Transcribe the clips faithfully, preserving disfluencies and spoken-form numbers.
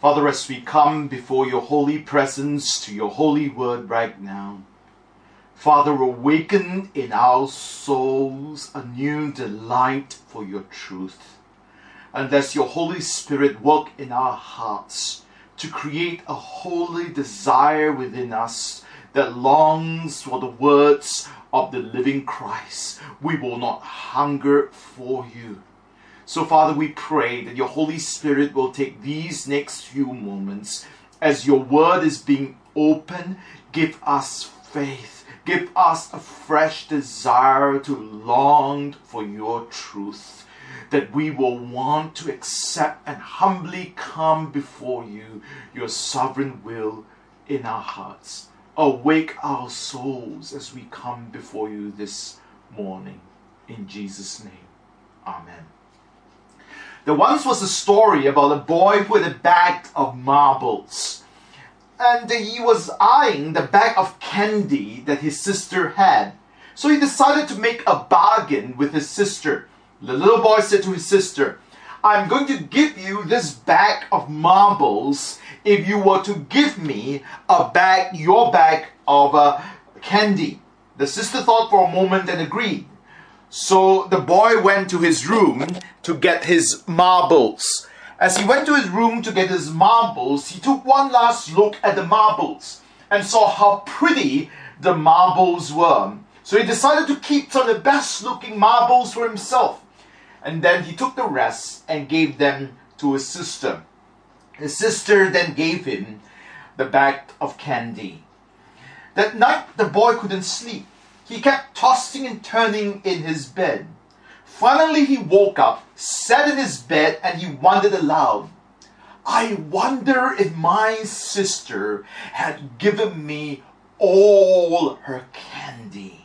Father, as we come before your holy presence to your holy word right now, Father, awaken in our souls a new delight for your truth. And let your Holy Spirit work in our hearts to create a holy desire within us that longs for the words of the living Christ. We will not hunger for you. So, Father, we pray that your Holy Spirit will take these next few moments as your word is being opened. Give us faith. Give us a fresh desire to long for your truth, that we will want to accept and humbly come before you, your sovereign will in our hearts. Awake our souls as we come before you this morning. In Jesus' name, amen. There once was a story about a boy who had a bag of marbles, and he was eyeing the bag of candy that his sister had. So he decided to make a bargain with his sister. The little boy said to his sister, "I'm going to give you this bag of marbles if you were to give me a bag, your bag of uh, candy." The sister thought for a moment and agreed. So the boy went to his room to get his marbles. As he went to his room to get his marbles, he took one last look at the marbles and saw how pretty the marbles were. So he decided to keep some of the best looking marbles for himself. And then he took the rest and gave them to his sister. His sister then gave him the bag of candy. That night the boy couldn't sleep. He kept tossing and turning in his bed. Finally, he woke up, sat in his bed, and he wondered aloud, "I wonder if my sister had given me all her candy.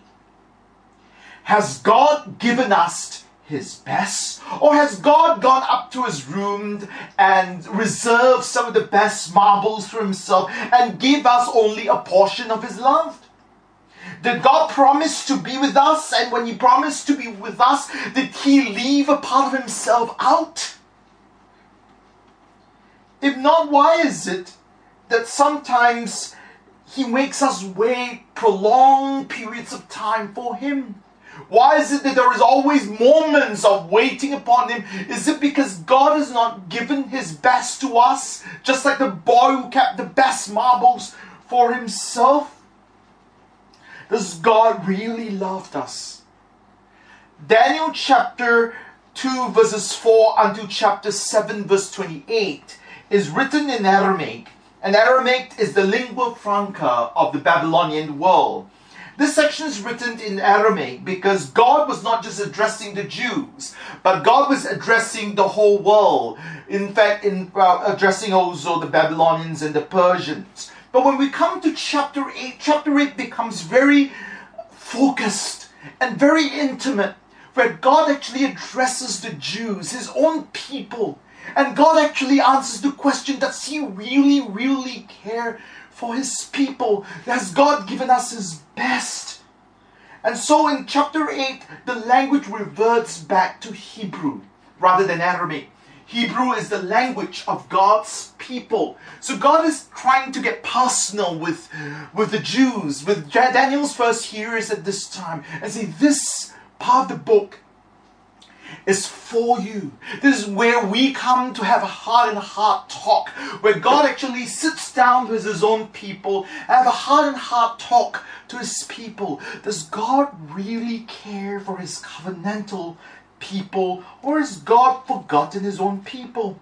Has God given us his best? Or has God gone up to his room and reserved some of the best marbles for himself and gave us only a portion of his love? Did God promise to be with us, and when he promised to be with us, did he leave a part of himself out? If not, why is it that sometimes he makes us wait prolonged periods of time for him? Why is it that there is always moments of waiting upon him? Is it because God has not given his best to us, just like the boy who kept the best marbles for himself? Does God really love us?" Daniel chapter two verses four until chapter seven verse twenty-eight is written in Aramaic, and Aramaic is the lingua franca of the Babylonian world. This section is written in Aramaic because God was not just addressing the Jews, but God was addressing the whole world. In fact, in uh, addressing also the Babylonians and the Persians. But when we come to chapter eight, chapter eight becomes very focused and very intimate, where God actually addresses the Jews, his own people. And God actually answers the question, does he really, really care for his people? Has God given us his best? And so in chapter eight, the language reverts back to Hebrew rather than Aramaic. Hebrew is the language of God's people. So God is trying to get personal with, with the Jews, with Daniel's first hearers at this time, and say, this part of the book is for you. This is where we come to have a heart-and-heart talk, where God actually sits down with his own people and have a heart-and-heart talk to his people. Does God really care for his covenantal people, or has God forgotten his own people?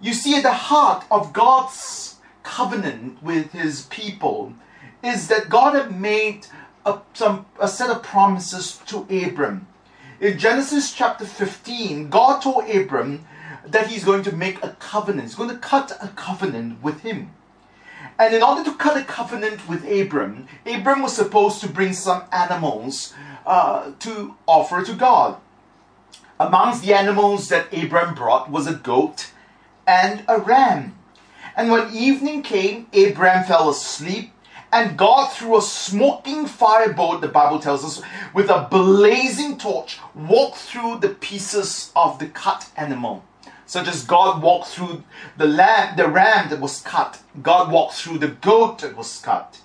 You see, at the heart of God's covenant with his people is that God had made a, some, a set of promises to Abram. In Genesis chapter fifteen, God told Abram that he's going to make a covenant. He's going to cut a covenant with him. And in order to cut a covenant with Abram, Abram was supposed to bring some animals uh, to offer to God. Amongst the animals that Abram brought was a goat and a ram. And when evening came, Abram fell asleep, and God threw a smoking firebolt, the Bible tells us, with a blazing torch, walked through the pieces of the cut animal. such as God walked through the lamb, the ram that was cut. God walked through the goat that was cut.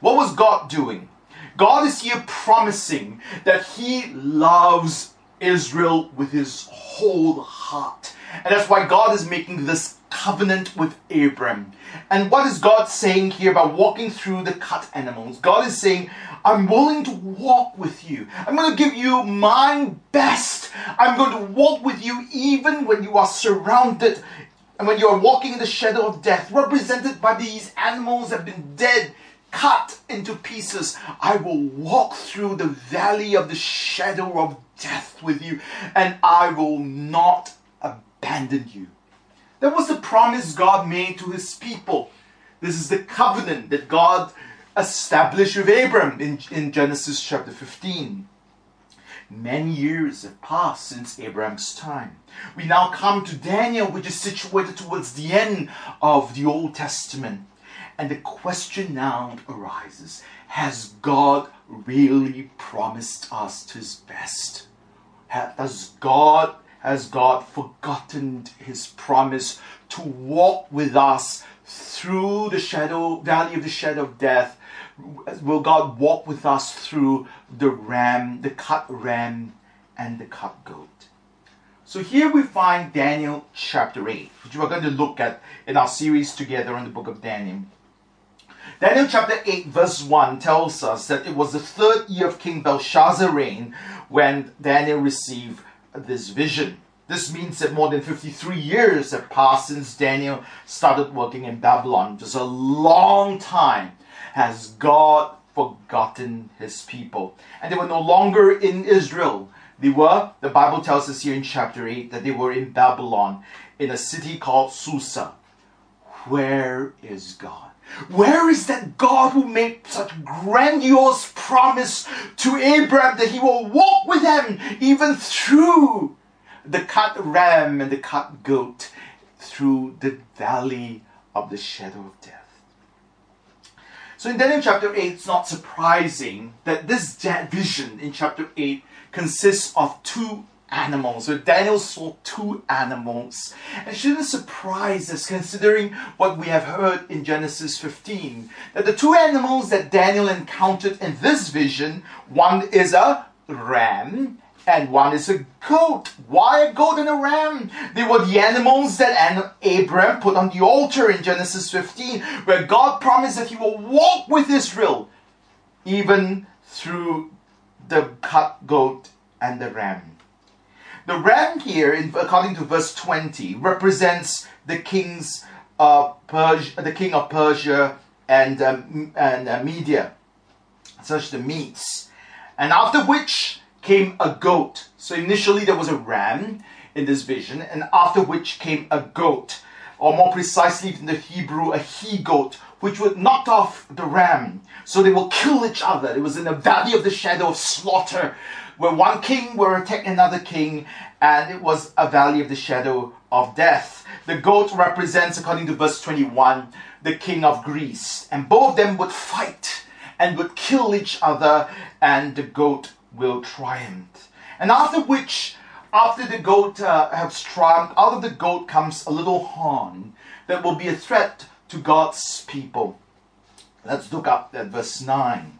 What was God doing? God is here promising that He loves Israel with His whole heart. And that's why God is making this covenant with Abram. And what is God saying here by walking through the cut animals? God is saying, I'm willing to walk with you. I'm going to give you my best. I'm going to walk with you even when you are surrounded and when you are walking in the shadow of death, represented by these animals that have been dead, cut into pieces. I will walk through the valley of the shadow of death with you, and I will not abandon you. That was the promise God made to His people. This is the covenant that God established with Abram in, in Genesis chapter fifteen. Many years have passed since Abraham's time. We now come to Daniel, which is situated towards the end of the Old Testament. And the question now arises, has God really promised us His best? Has God, has God forgotten His promise to walk with us through the shadow, valley of the shadow of death? Will God walk with us through the ram, the cut ram and the cut goat? So here we find Daniel chapter eight, which we're going to look at in our series together on the book of Daniel. Daniel chapter eight verse one tells us that it was the third year of King Belshazzar's reign when Daniel received this vision. This means that more than fifty-three years have passed since Daniel started working in Babylon. Just a long time. Has God forgotten His people? And they were no longer in Israel. They were, the Bible tells us here in chapter eight, that they were in Babylon, in a city called Susa. Where is God? Where is that God who made such grandiose promise to Abraham that He will walk with him even through the cut ram and the cut goat, through the valley of the shadow of death? So in Daniel chapter eight, it's not surprising that this vision in chapter eight consists of two animals. So Daniel saw two animals. And it shouldn't surprise us considering what we have heard in Genesis fifteen. That the two animals that Daniel encountered in this vision, one is a ram and one is a goat. Why a goat and a ram? They were the animals that Abraham put on the altar in Genesis fifteen, where God promised that He will walk with Israel, even through the cut goat and the ram. The ram here, according to verse twenty, represents the kings of Persia, the king of Persia and um, and uh, Media, such the Medes, and after which came a goat. So initially there was a ram in this vision, and after which came a goat, or more precisely in the Hebrew, a he-goat, which would knock off the ram. So they will kill each other. It was in the valley of the shadow of slaughter, where one king will attack another king, and it was a valley of the shadow of death. The goat represents, according to verse twenty-one, the king of Greece, and both of them would fight and would kill each other, and the goat will triumph. And after which, after the goat uh, has triumphed, out of the goat comes a little horn that will be a threat to God's people. Let's look up at verse nine.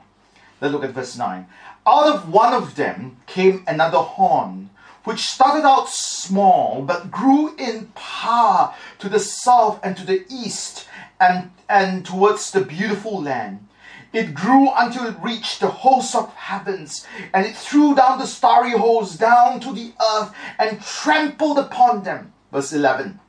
Let's look at verse nine. Out of one of them came another horn, which started out small, but grew in power to the south and to the east, and, and towards the beautiful land. It grew until it reached the hosts of heavens, and it threw down the starry hosts down to the earth and trampled upon them. Verse eleven.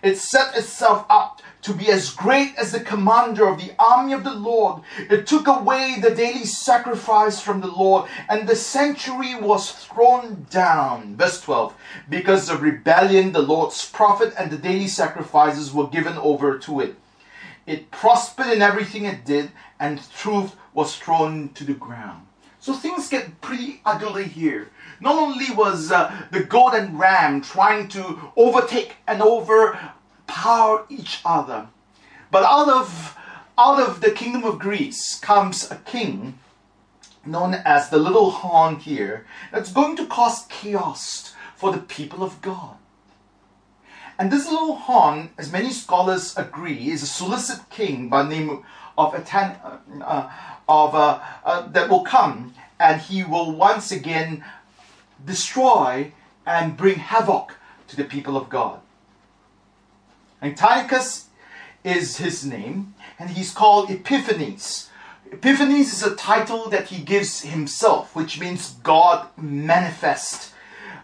It set itself up to be as great as the commander of the army of the Lord. It took away the daily sacrifice from the Lord, and the sanctuary was thrown down. Verse twelve. Because of rebellion, the Lord's prophet and the daily sacrifices were given over to it. It prospered in everything it did, and truth was thrown to the ground. So things get pretty ugly here. Not only was uh, the goat and ram trying to overtake and overpower each other, but out of, out of the kingdom of Greece comes a king known as the little horn here that's going to cause chaos for the people of God. And this little horn, as many scholars agree, is a Seleucid king by the name of Atan, uh, of uh, uh, that will come, and he will once again destroy and bring havoc to the people of God. Antiochus is his name, and he's called Epiphanes. Epiphanes is a title that he gives himself, which means God manifest.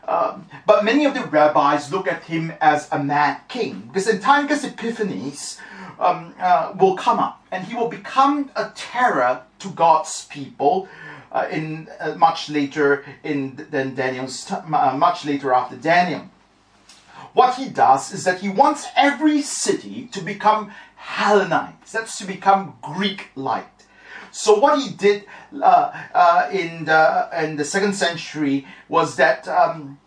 Um, but many of the rabbis look at him as a mad king, because Antiochus Epiphanes um, uh, will come up, and he will become a terror to God's people uh, in uh, much later in than Daniel's t- uh, much later after Daniel. What he does is that he wants every city to become Hellenized, that's to become Greek-like. So what he did uh, uh, in the in the second century was that um,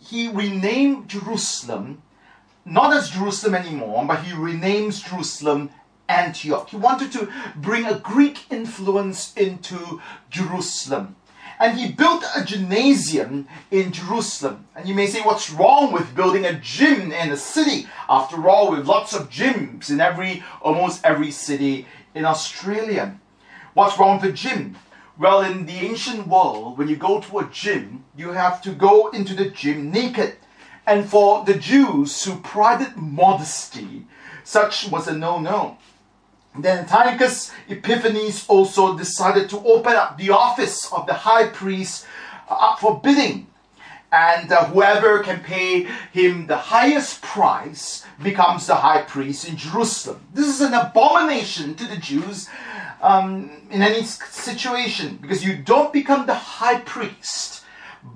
he renamed Jerusalem, not as Jerusalem anymore, but he renames Jerusalem Antioch. He wanted to bring a Greek influence into Jerusalem. And he built a gymnasium in Jerusalem. And you may say, what's wrong with building a gym in a city? After all, we have lots of gyms in every almost every city in Australia. What's wrong with a gym? Well, in the ancient world, when you go to a gym, you have to go into the gym naked. And for the Jews who prided modesty, such was a no-no. Then Antiochus Epiphanes also decided to open up the office of the high priest up for bidding. And uh, whoever can pay him the highest price becomes the high priest in Jerusalem. This is an abomination to the Jews um, in any situation, because you don't become the high priest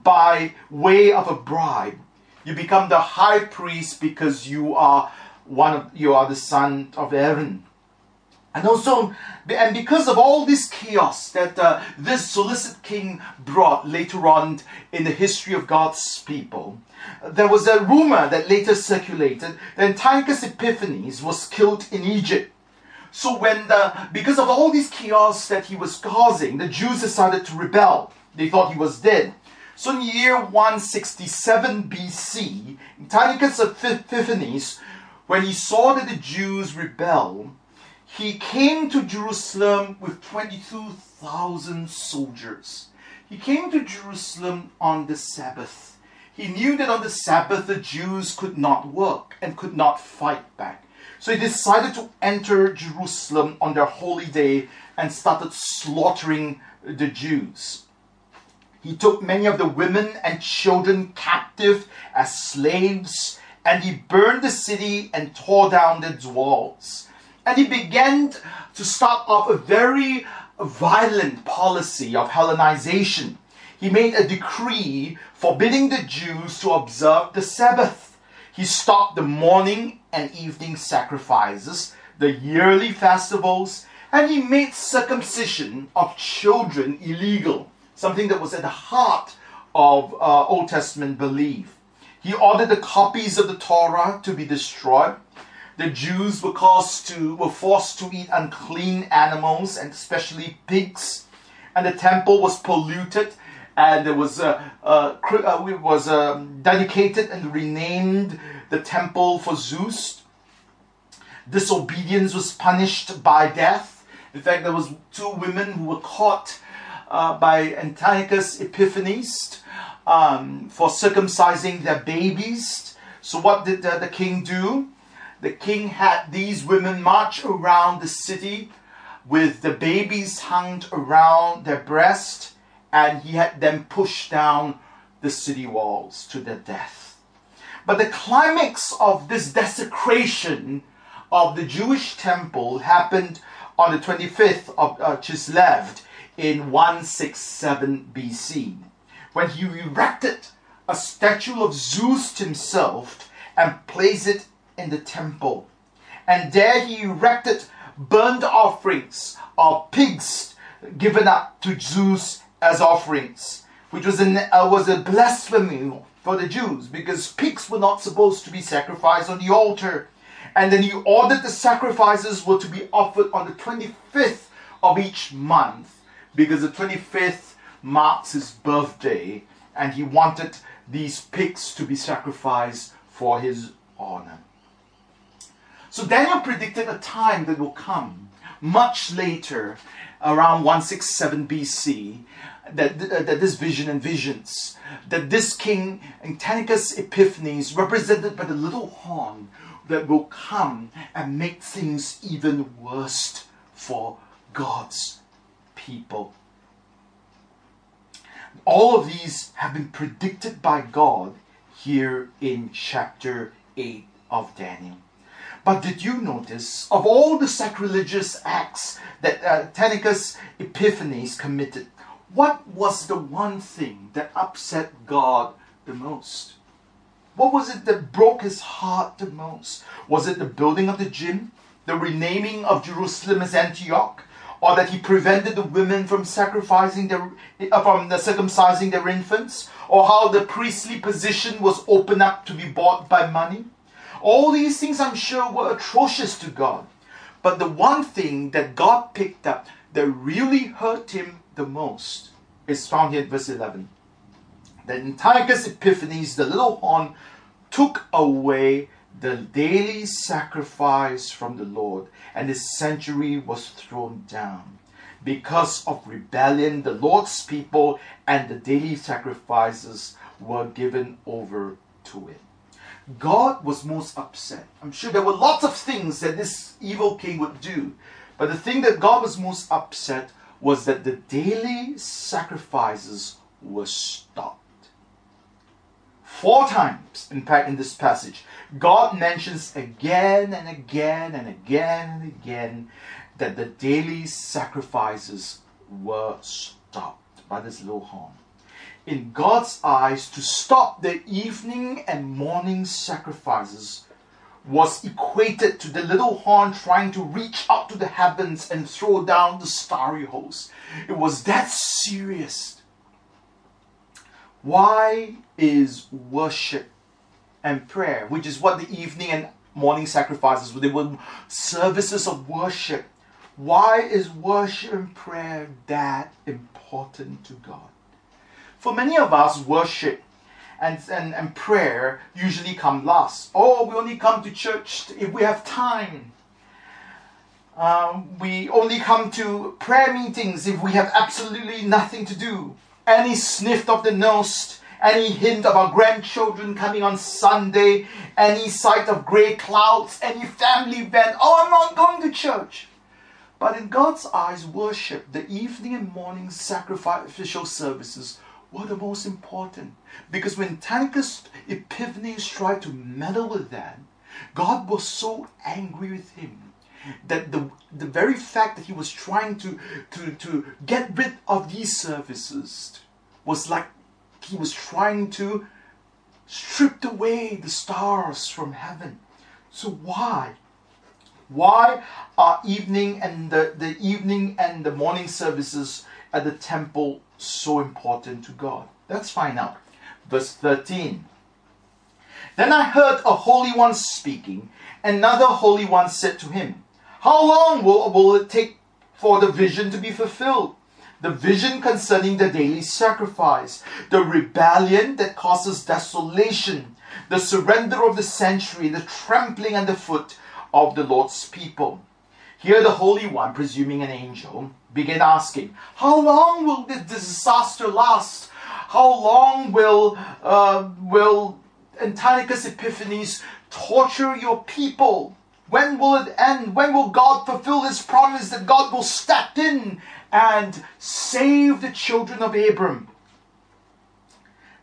by way of a bribe. You become the high priest because you are one of you are the son of Aaron. And also, and because of all this chaos that uh, this Seleucid king brought later on in the history of God's people, there was a rumor that later circulated that Antiochus Epiphanes was killed in Egypt. So when the, because of all this chaos that he was causing, the Jews decided to rebel. They thought he was dead. So in the year one sixty-seven B C, Antiochus Epiphanes, when he saw that the Jews rebel, he came to Jerusalem with twenty-two thousand soldiers. He came to Jerusalem on the Sabbath. He knew that on the Sabbath the Jews could not work and could not fight back. So he decided to enter Jerusalem on their holy day and started slaughtering the Jews. He took many of the women and children captive as slaves, and he burned the city and tore down its walls. And he began to start off a very violent policy of Hellenization. He made a decree forbidding the Jews to observe the Sabbath. He stopped the morning and evening sacrifices, the yearly festivals, and he made circumcision of children illegal, something that was at the heart of uh, Old Testament belief. He ordered the copies of the Torah to be destroyed. The Jews were caused to were forced to eat unclean animals, and especially pigs, and the temple was polluted, and it was uh, uh, it was uh, dedicated and renamed the temple for Zeus. Disobedience was punished by death. In fact, there was two women who were caught uh, by Antiochus Epiphanes um, for circumcising their babies. So what did the, the king do? The king had these women march around the city with the babies hung around their breast, and he had them push down the city walls to their death. But the climax of this desecration of the Jewish temple happened on the twenty-fifth of uh, Chislev in one sixty-seven B C, when he erected a statue of Zeus himself and placed it in the temple. And there he erected burnt offerings of pigs given up to Zeus as offerings, which was, an, uh, was a blasphemy for the Jews, because pigs were not supposed to be sacrificed on the altar. And then he ordered the sacrifices were to be offered on the twenty-fifth of each month, because the twenty-fifth marks his birthday, and he wanted these pigs to be sacrificed for his honor. So Daniel predicted a time that will come much later, around one sixty-seven B C, that, that this vision envisions, that this king, Antiochus Epiphanes, represented by the little horn, that will come and make things even worse for God's people. All of these have been predicted by God here in chapter eight of Daniel. But did you notice, of all the sacrilegious acts that Antiochus Epiphanes committed, what was the one thing that upset God the most? What was it that broke his heart the most? Was it the building of the gym, the renaming of Jerusalem as Antioch, or that he prevented the women from sacrificing their, from circumcising their infants, or how the priestly position was opened up to be bought by money? All these things, I'm sure, were atrocious to God. But the one thing that God picked up that really hurt him the most is found here in verse eleven. That Antiochus Epiphanes, the little horn, took away the daily sacrifice from the Lord, and his sanctuary was thrown down. Because of rebellion, the Lord's people and the daily sacrifices were given over to it. God was most upset. I'm sure there were lots of things that this evil king would do, but the thing that God was most upset was that the daily sacrifices were stopped. Four times, in fact, in this passage, God mentions again and again and again and again that the daily sacrifices were stopped by this little horn. In God's eyes, to stop the evening and morning sacrifices was equated to the little horn trying to reach up to the heavens and throw down the starry host. It was that serious. Why is worship and prayer, which is what the evening and morning sacrifices were, they were services of worship, why is worship and prayer that important to God? For many of us, worship and, and, and prayer usually come last. Oh, we only come to church if we have time. Um, we only come to prayer meetings if we have absolutely nothing to do. Any sniff of the nose, any hint of our grandchildren coming on Sunday, any sight of grey clouds, any family event. Oh, I'm not going to church. But in God's eyes, worship, the evening and morning sacrificial services, were the most important. Because when Antiochus Epiphanes tried to meddle with that, God was so angry with him that the, the very fact that he was trying to, to, to get rid of these services was like he was trying to strip away the stars from heaven. So why? Why are evening and the, the evening and the morning services at the temple so important to God? Let's find out. Verse thirteen. Then I heard a holy one speaking. Another holy one said to him, "How long will, will it take for the vision to be fulfilled? The vision concerning the daily sacrifice, the rebellion that causes desolation, the surrender of the sanctuary, the trampling underfoot of the Lord's people." Here the Holy One, presuming an angel, began asking, how long will this disaster last? How long will, uh, will Antiochus Epiphanes torture your people? When will it end? When will God fulfill his promise that God will step in and save the children of Abram?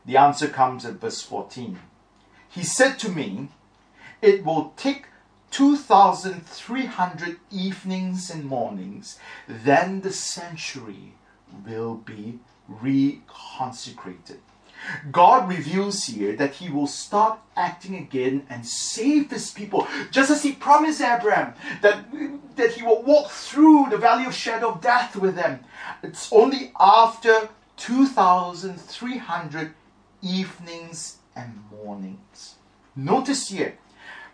The answer comes at verse fourteen. He said to me, "It will take two thousand three hundred evenings and mornings, then the sanctuary will be reconsecrated." God reveals here that he will start acting again and save his people, just as he promised Abraham that, that he will walk through the valley of shadow of death with them. It's only after two thousand three hundred evenings and mornings. Notice here,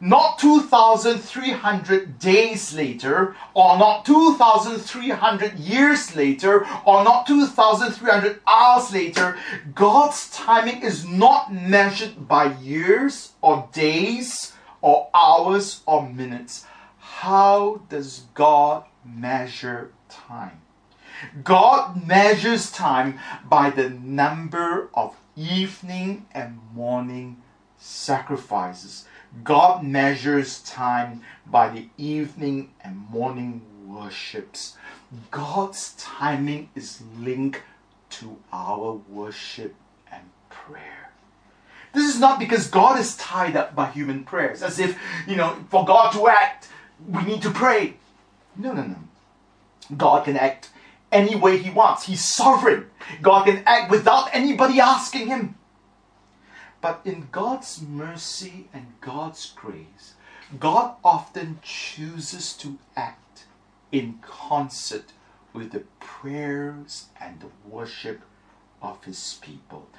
not two thousand three hundred days later, or not two thousand three hundred years later, or not two thousand three hundred hours later. God's timing is not measured by years or days or hours or minutes. How does God measure time? God measures time by the number of evening and morning sacrifices. God measures time by the evening and morning worships. God's timing is linked to our worship and prayer. This is not because God is tied up by human prayers, as if, you know, for God to act, we need to pray. No, no, no. God can act any way He wants. He's sovereign. God can act without anybody asking Him. But in God's mercy and God's grace, God often chooses to act in concert with the prayers and the worship of His people.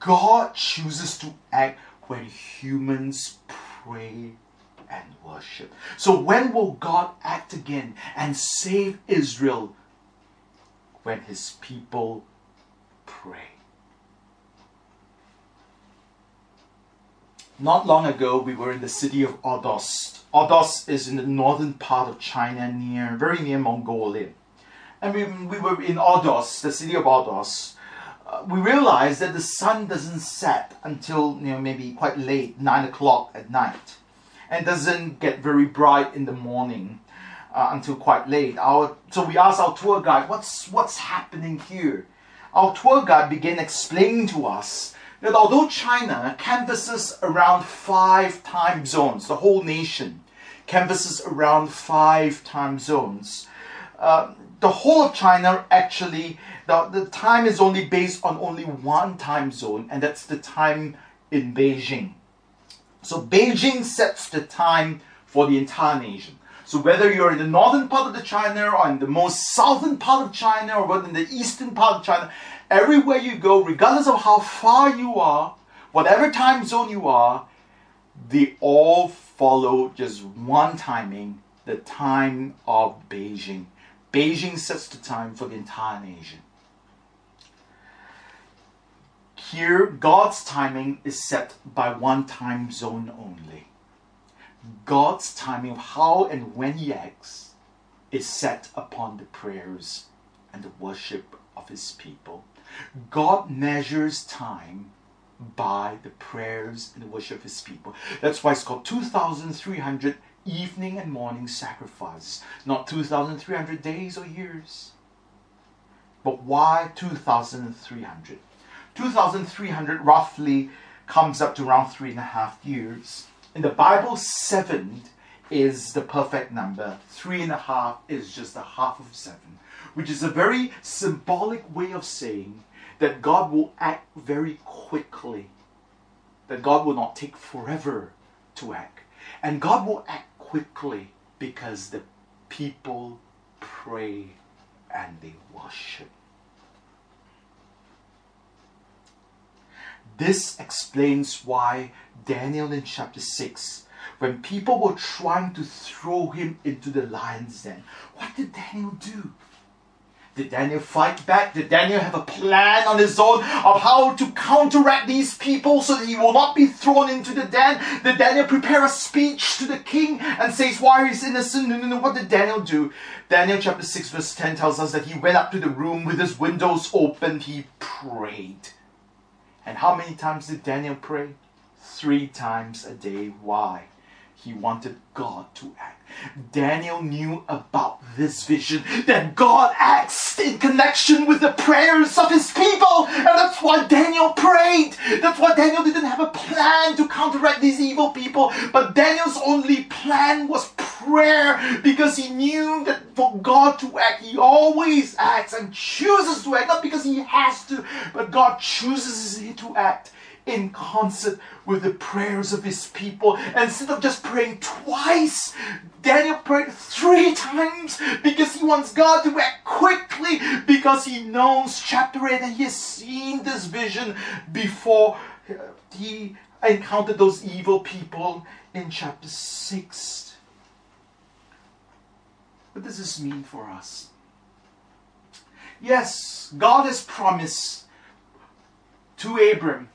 God chooses to act when humans pray and worship. So when will God act again and save Israel? When His people pray. Not long ago, we were in the city of Ordos. Ordos is in the northern part of China, near, very near Mongolia. And we, we were in Ordos, the city of Ordos. Uh, we realized that the sun doesn't set until, you know, maybe quite late, nine o'clock at night. And doesn't get very bright in the morning uh, until quite late. Our, so we asked our tour guide, what's, what's happening here? Our tour guide began explaining to us that although China canvasses around five time zones, the whole nation canvasses around five time zones, uh, the whole of China actually, the, the time is only based on only one time zone, and that's the time in Beijing. So Beijing sets the time for the entire nation. So whether you're in the northern part of the China or in the most southern part of China or whether in the eastern part of China, everywhere you go, regardless of how far you are, whatever time zone you are, they all follow just one timing, the time of Beijing. Beijing sets the time for the entire nation. Here, God's timing is set by one time zone only. God's timing of how and when He acts is set upon the prayers and the worship of His people. God measures time by the prayers and the worship of His people. That's why it's called two thousand three hundred evening and morning sacrifices, not two thousand three hundred days or years. But why two thousand three hundred? two thousand three hundred roughly comes up to around three and a half years. In the Bible, seven is the perfect number. Three and a half is just the half of seven, which is a very symbolic way of saying that God will act very quickly, that God will not take forever to act. And God will act quickly because the people pray and they worship. This explains why Daniel in chapter six, when people were trying to throw him into the lion's den, what did Daniel do? Did Daniel fight back? Did Daniel have a plan on his own of how to counteract these people so that he will not be thrown into the den? Did Daniel prepare a speech to the king and says why he's innocent? No, no, no. What did Daniel do? Daniel chapter six verse ten tells us that he went up to the room with his windows open. He prayed. And how many times did Daniel pray? Three times a day. Why? He wanted God to act. Daniel knew about this vision that God acts in connection with the prayers of His people. And that's why Daniel prayed. That's why Daniel didn't have a plan to counteract these evil people. But Daniel's only plan was prayer, because he knew that for God to act, He always acts and chooses to act. Not because He has to, but God chooses to act in concert with the prayers of His people. And instead of just praying twice, Daniel prayed three times because he wants God to act quickly, because he knows chapter eight and he has seen this vision before he encountered those evil people in chapter six. What does this mean for us? Yes, God has promised to Abram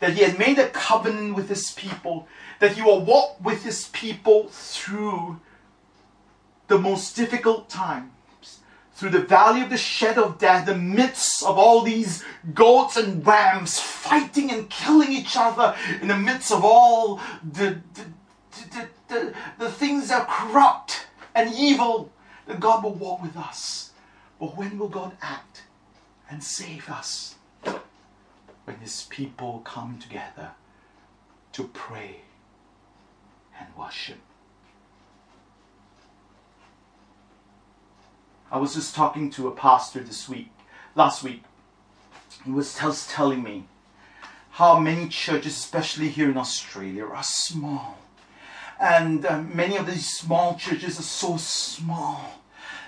that he has made a covenant with his people, that he will walk with his people through the most difficult times, through the valley of the shadow of death, the midst of all these goats and rams fighting and killing each other, in the midst of all the, the, the, the, the things that are corrupt and evil, that God will walk with us. But when will God act and save us? When his people come together to pray and worship. I was just talking to a pastor this week, last week. He was telling me how many churches, especially here in Australia, are small. And uh, many of these small churches are so small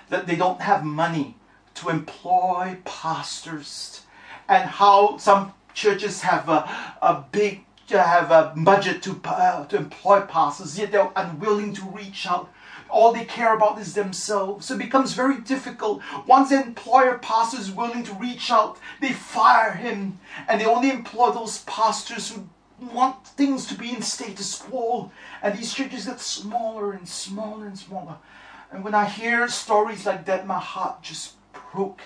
that they don't have money to employ pastors. And how some churches have a, a big have a budget to, uh, to employ pastors, yet they're unwilling to reach out. All they care about is themselves. So it becomes very difficult. Once an employer pastor is willing to reach out, they fire him, and they only employ those pastors who want things to be in status quo. And these churches get smaller and smaller and smaller. And when I hear stories like that, my heart just broke.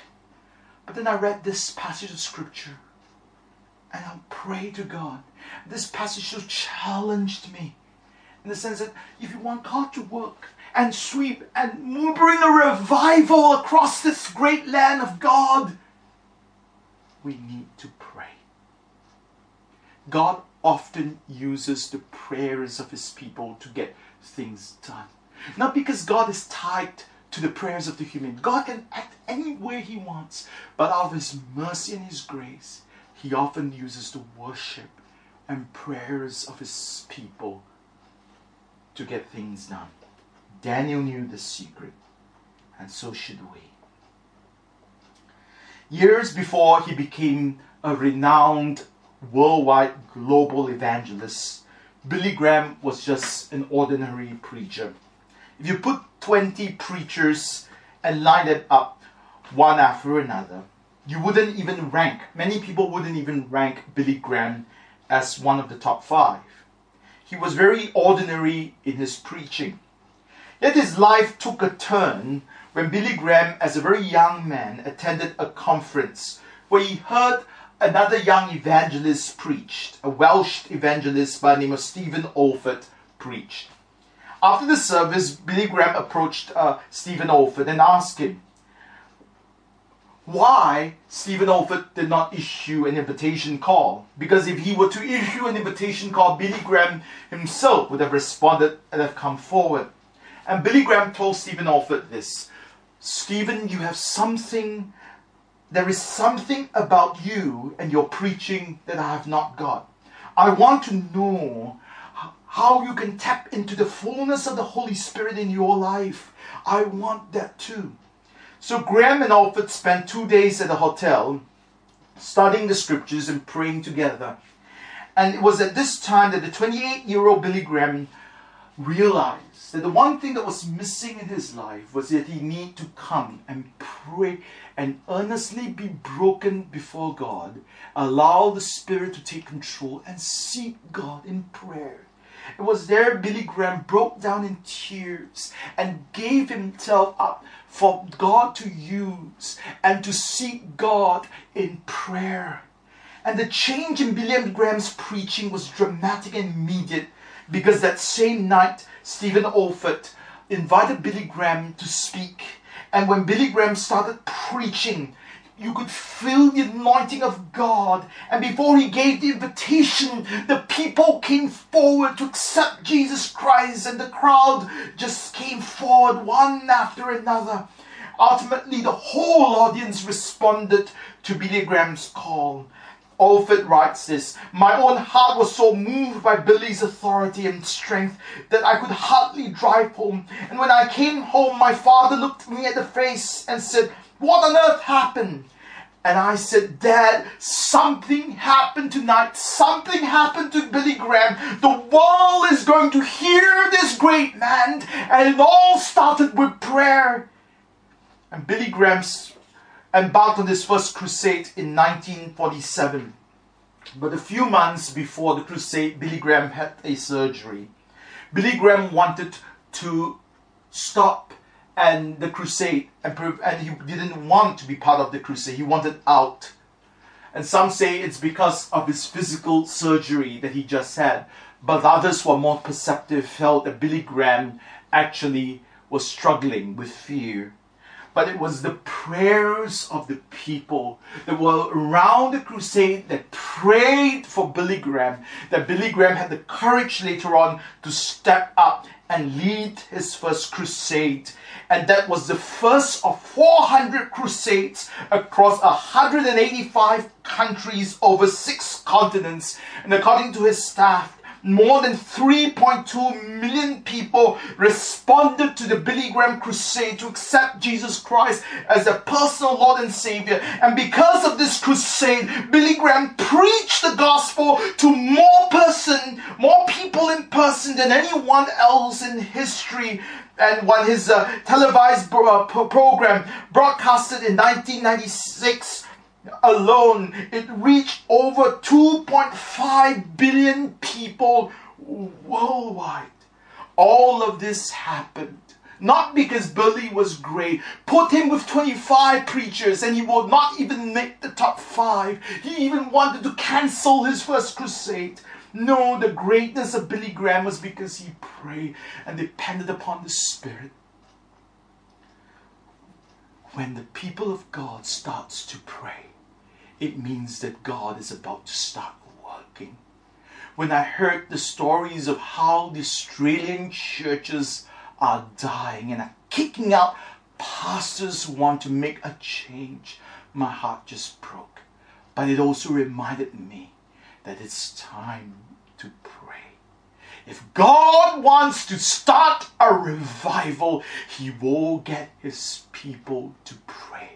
But then I read this passage of scripture, and I pray to God. This passage so challenged me, in the sense that if you want God to work and sweep and bring a revival across this great land of God, we need to pray. God often uses the prayers of his people to get things done. Not because God is tied to the prayers of the human. God can act any way he wants, but out of his mercy and his grace, he often uses the worship and prayers of his people to get things done. Daniel knew the secret, and so should we. Years before he became a renowned worldwide global evangelist, Billy Graham was just an ordinary preacher. If you put twenty preachers and line them up one after another, you wouldn't even rank, many people wouldn't even rank Billy Graham as one of the top five. He was very ordinary in his preaching. Yet his life took a turn when Billy Graham, as a very young man, attended a conference where he heard another young evangelist preach, a Welsh evangelist by the name of Stephen Olford preached. After the service, Billy Graham approached uh, Stephen Olford and asked him why Stephen Olford did not issue an invitation call. Because if he were to issue an invitation call, Billy Graham himself would have responded and have come forward. And Billy Graham told Stephen Olford this: "Stephen, you have something, there is something about you and your preaching that I have not got. I want to know how you can tap into the fullness of the Holy Spirit in your life. I want that too." So Graham and Alfred spent two days at a hotel studying the scriptures and praying together. And it was at this time that the twenty-eight-year-old Billy Graham realized that the one thing that was missing in his life was that he needed to come and pray and earnestly be broken before God, allow the Spirit to take control and seek God in prayer. It was there Billy Graham broke down in tears and gave himself up for God to use and to seek God in prayer. And the change in Billy Graham's preaching was dramatic and immediate, because that same night, Stephen Olford invited Billy Graham to speak. And when Billy Graham started preaching, you could feel the anointing of God. And before he gave the invitation, the people came forward to accept Jesus Christ. And the crowd just came forward one after another. Ultimately, the whole audience responded to Billy Graham's call. Olford writes this: "My own heart was so moved by Billy's authority and strength that I could hardly drive home. And when I came home, my father looked me in the face and said, 'What on earth happened?' And I said, 'Dad, something happened tonight. Something happened to Billy Graham. The world is going to hear this great man.' And it all started with prayer." And Billy Graham embarked on his first crusade in nineteen forty-seven. But a few months before the crusade, Billy Graham had a surgery. Billy Graham wanted to stop and the crusade, and, and he didn't want to be part of the crusade. He wanted out. And some say it's because of his physical surgery that he just had. But others who are more perceptive felt that Billy Graham actually was struggling with fear. But it was the prayers of the people that were around the crusade that prayed for Billy Graham, that Billy Graham had the courage later on to step up and lead his first crusade. And that was the first of four hundred crusades across one hundred eighty-five countries over six continents. And according to his staff, more than three point two million people responded to the Billy Graham crusade to accept Jesus Christ as their personal Lord and Savior. And because of this crusade, Billy Graham preached the gospel to more person, more people in person than anyone else in history. And when his uh, televised bro- uh, program broadcasted in nineteen ninety-six, alone, it reached over two point five billion people worldwide. All of this happened not because Billy was great. Put him with twenty-five preachers and he would not even make the top five. He even wanted to cancel his first crusade. No, the greatness of Billy Graham was because he prayed and depended upon the Spirit. When the people of God starts to pray, it means that God is about to start working. When I heard the stories of how the Australian churches are dying and are kicking out pastors who want to make a change, my heart just broke. But it also reminded me that it's time to pray. If God wants to start a revival, He will get His people to pray.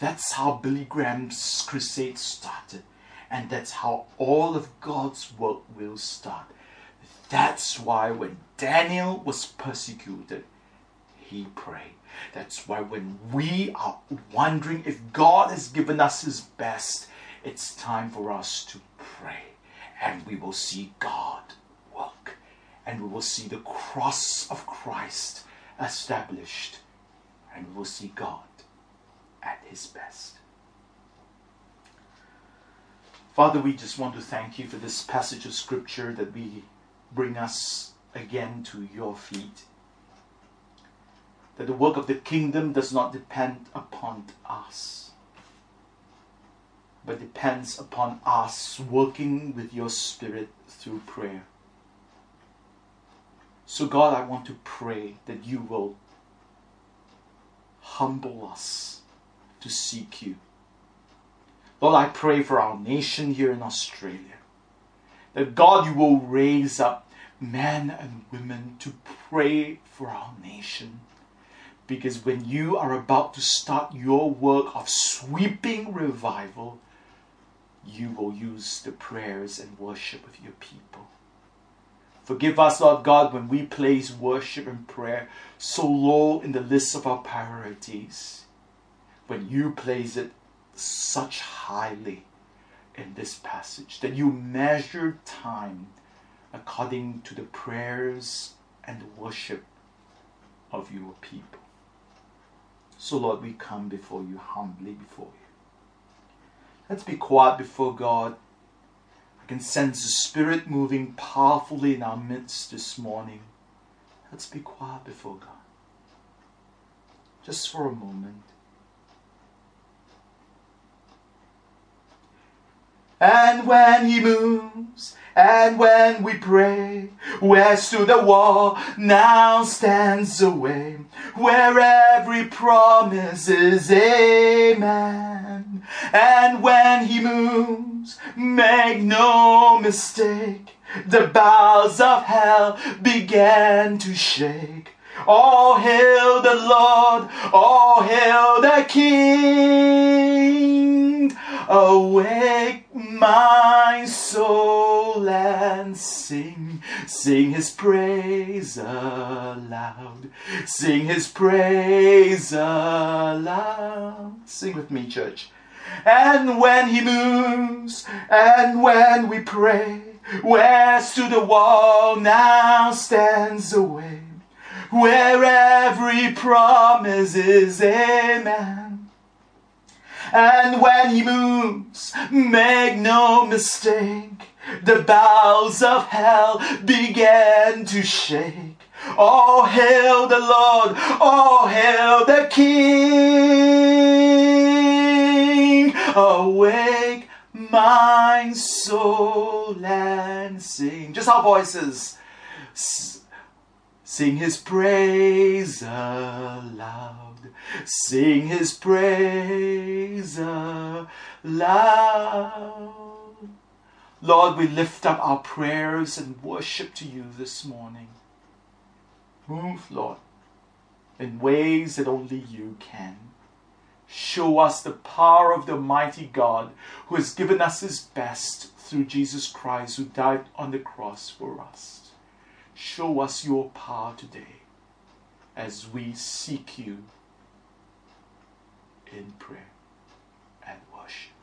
That's how Billy Graham's crusade started. And that's how all of God's work will start. That's why when Daniel was persecuted, he prayed. That's why when we are wondering if God has given us His best, it's time for us to pray. And we will see God work. And we will see the cross of Christ established. And we will see God at His best. Father, we just want to thank You for this passage of Scripture that we bring us again to Your feet. That the work of the kingdom does not depend upon us, but depends upon us working with Your Spirit through prayer. So God, I want to pray that You will humble us to seek You. Lord, I pray for our nation here in Australia, that God, You will raise up men and women to pray for our nation. Because when You are about to start Your work of sweeping revival, You will use the prayers and worship of Your people. Forgive us, Lord God, when we place worship and prayer so low in the list of our priorities, when You place it such highly in this passage, that You measure time according to the prayers and worship of Your people. So, Lord, we come before You, humbly before You. Let's be quiet before God. I can sense the Spirit moving powerfully in our midst this morning. Let's be quiet before God. Just for a moment. And when He moves, and when we pray, where stood the wall now stands away, where every promise is amen. And when He moves, make no mistake, the bowels of hell began to shake. All hail the Lord, all hail the King. Awake my soul and sing, sing His praise aloud, sing His praise aloud. Sing with me, church. And when he moves, and when we pray, where's to the wall now stands away, where every promise is amen. And when he moves, make no mistake, the bowels of hell began to shake. Oh, hail the Lord, oh, hail the King. Awake, my soul, and sing. Just our voices. S- sing his praise aloud. Sing his praise aloud. Lord, we lift up our prayers and worship to you this morning. Move, Lord, in ways that only you can. Show us the power of the mighty God who has given us his best through Jesus Christ, who died on the cross for us. Show us your power today as we seek you in prayer and worship.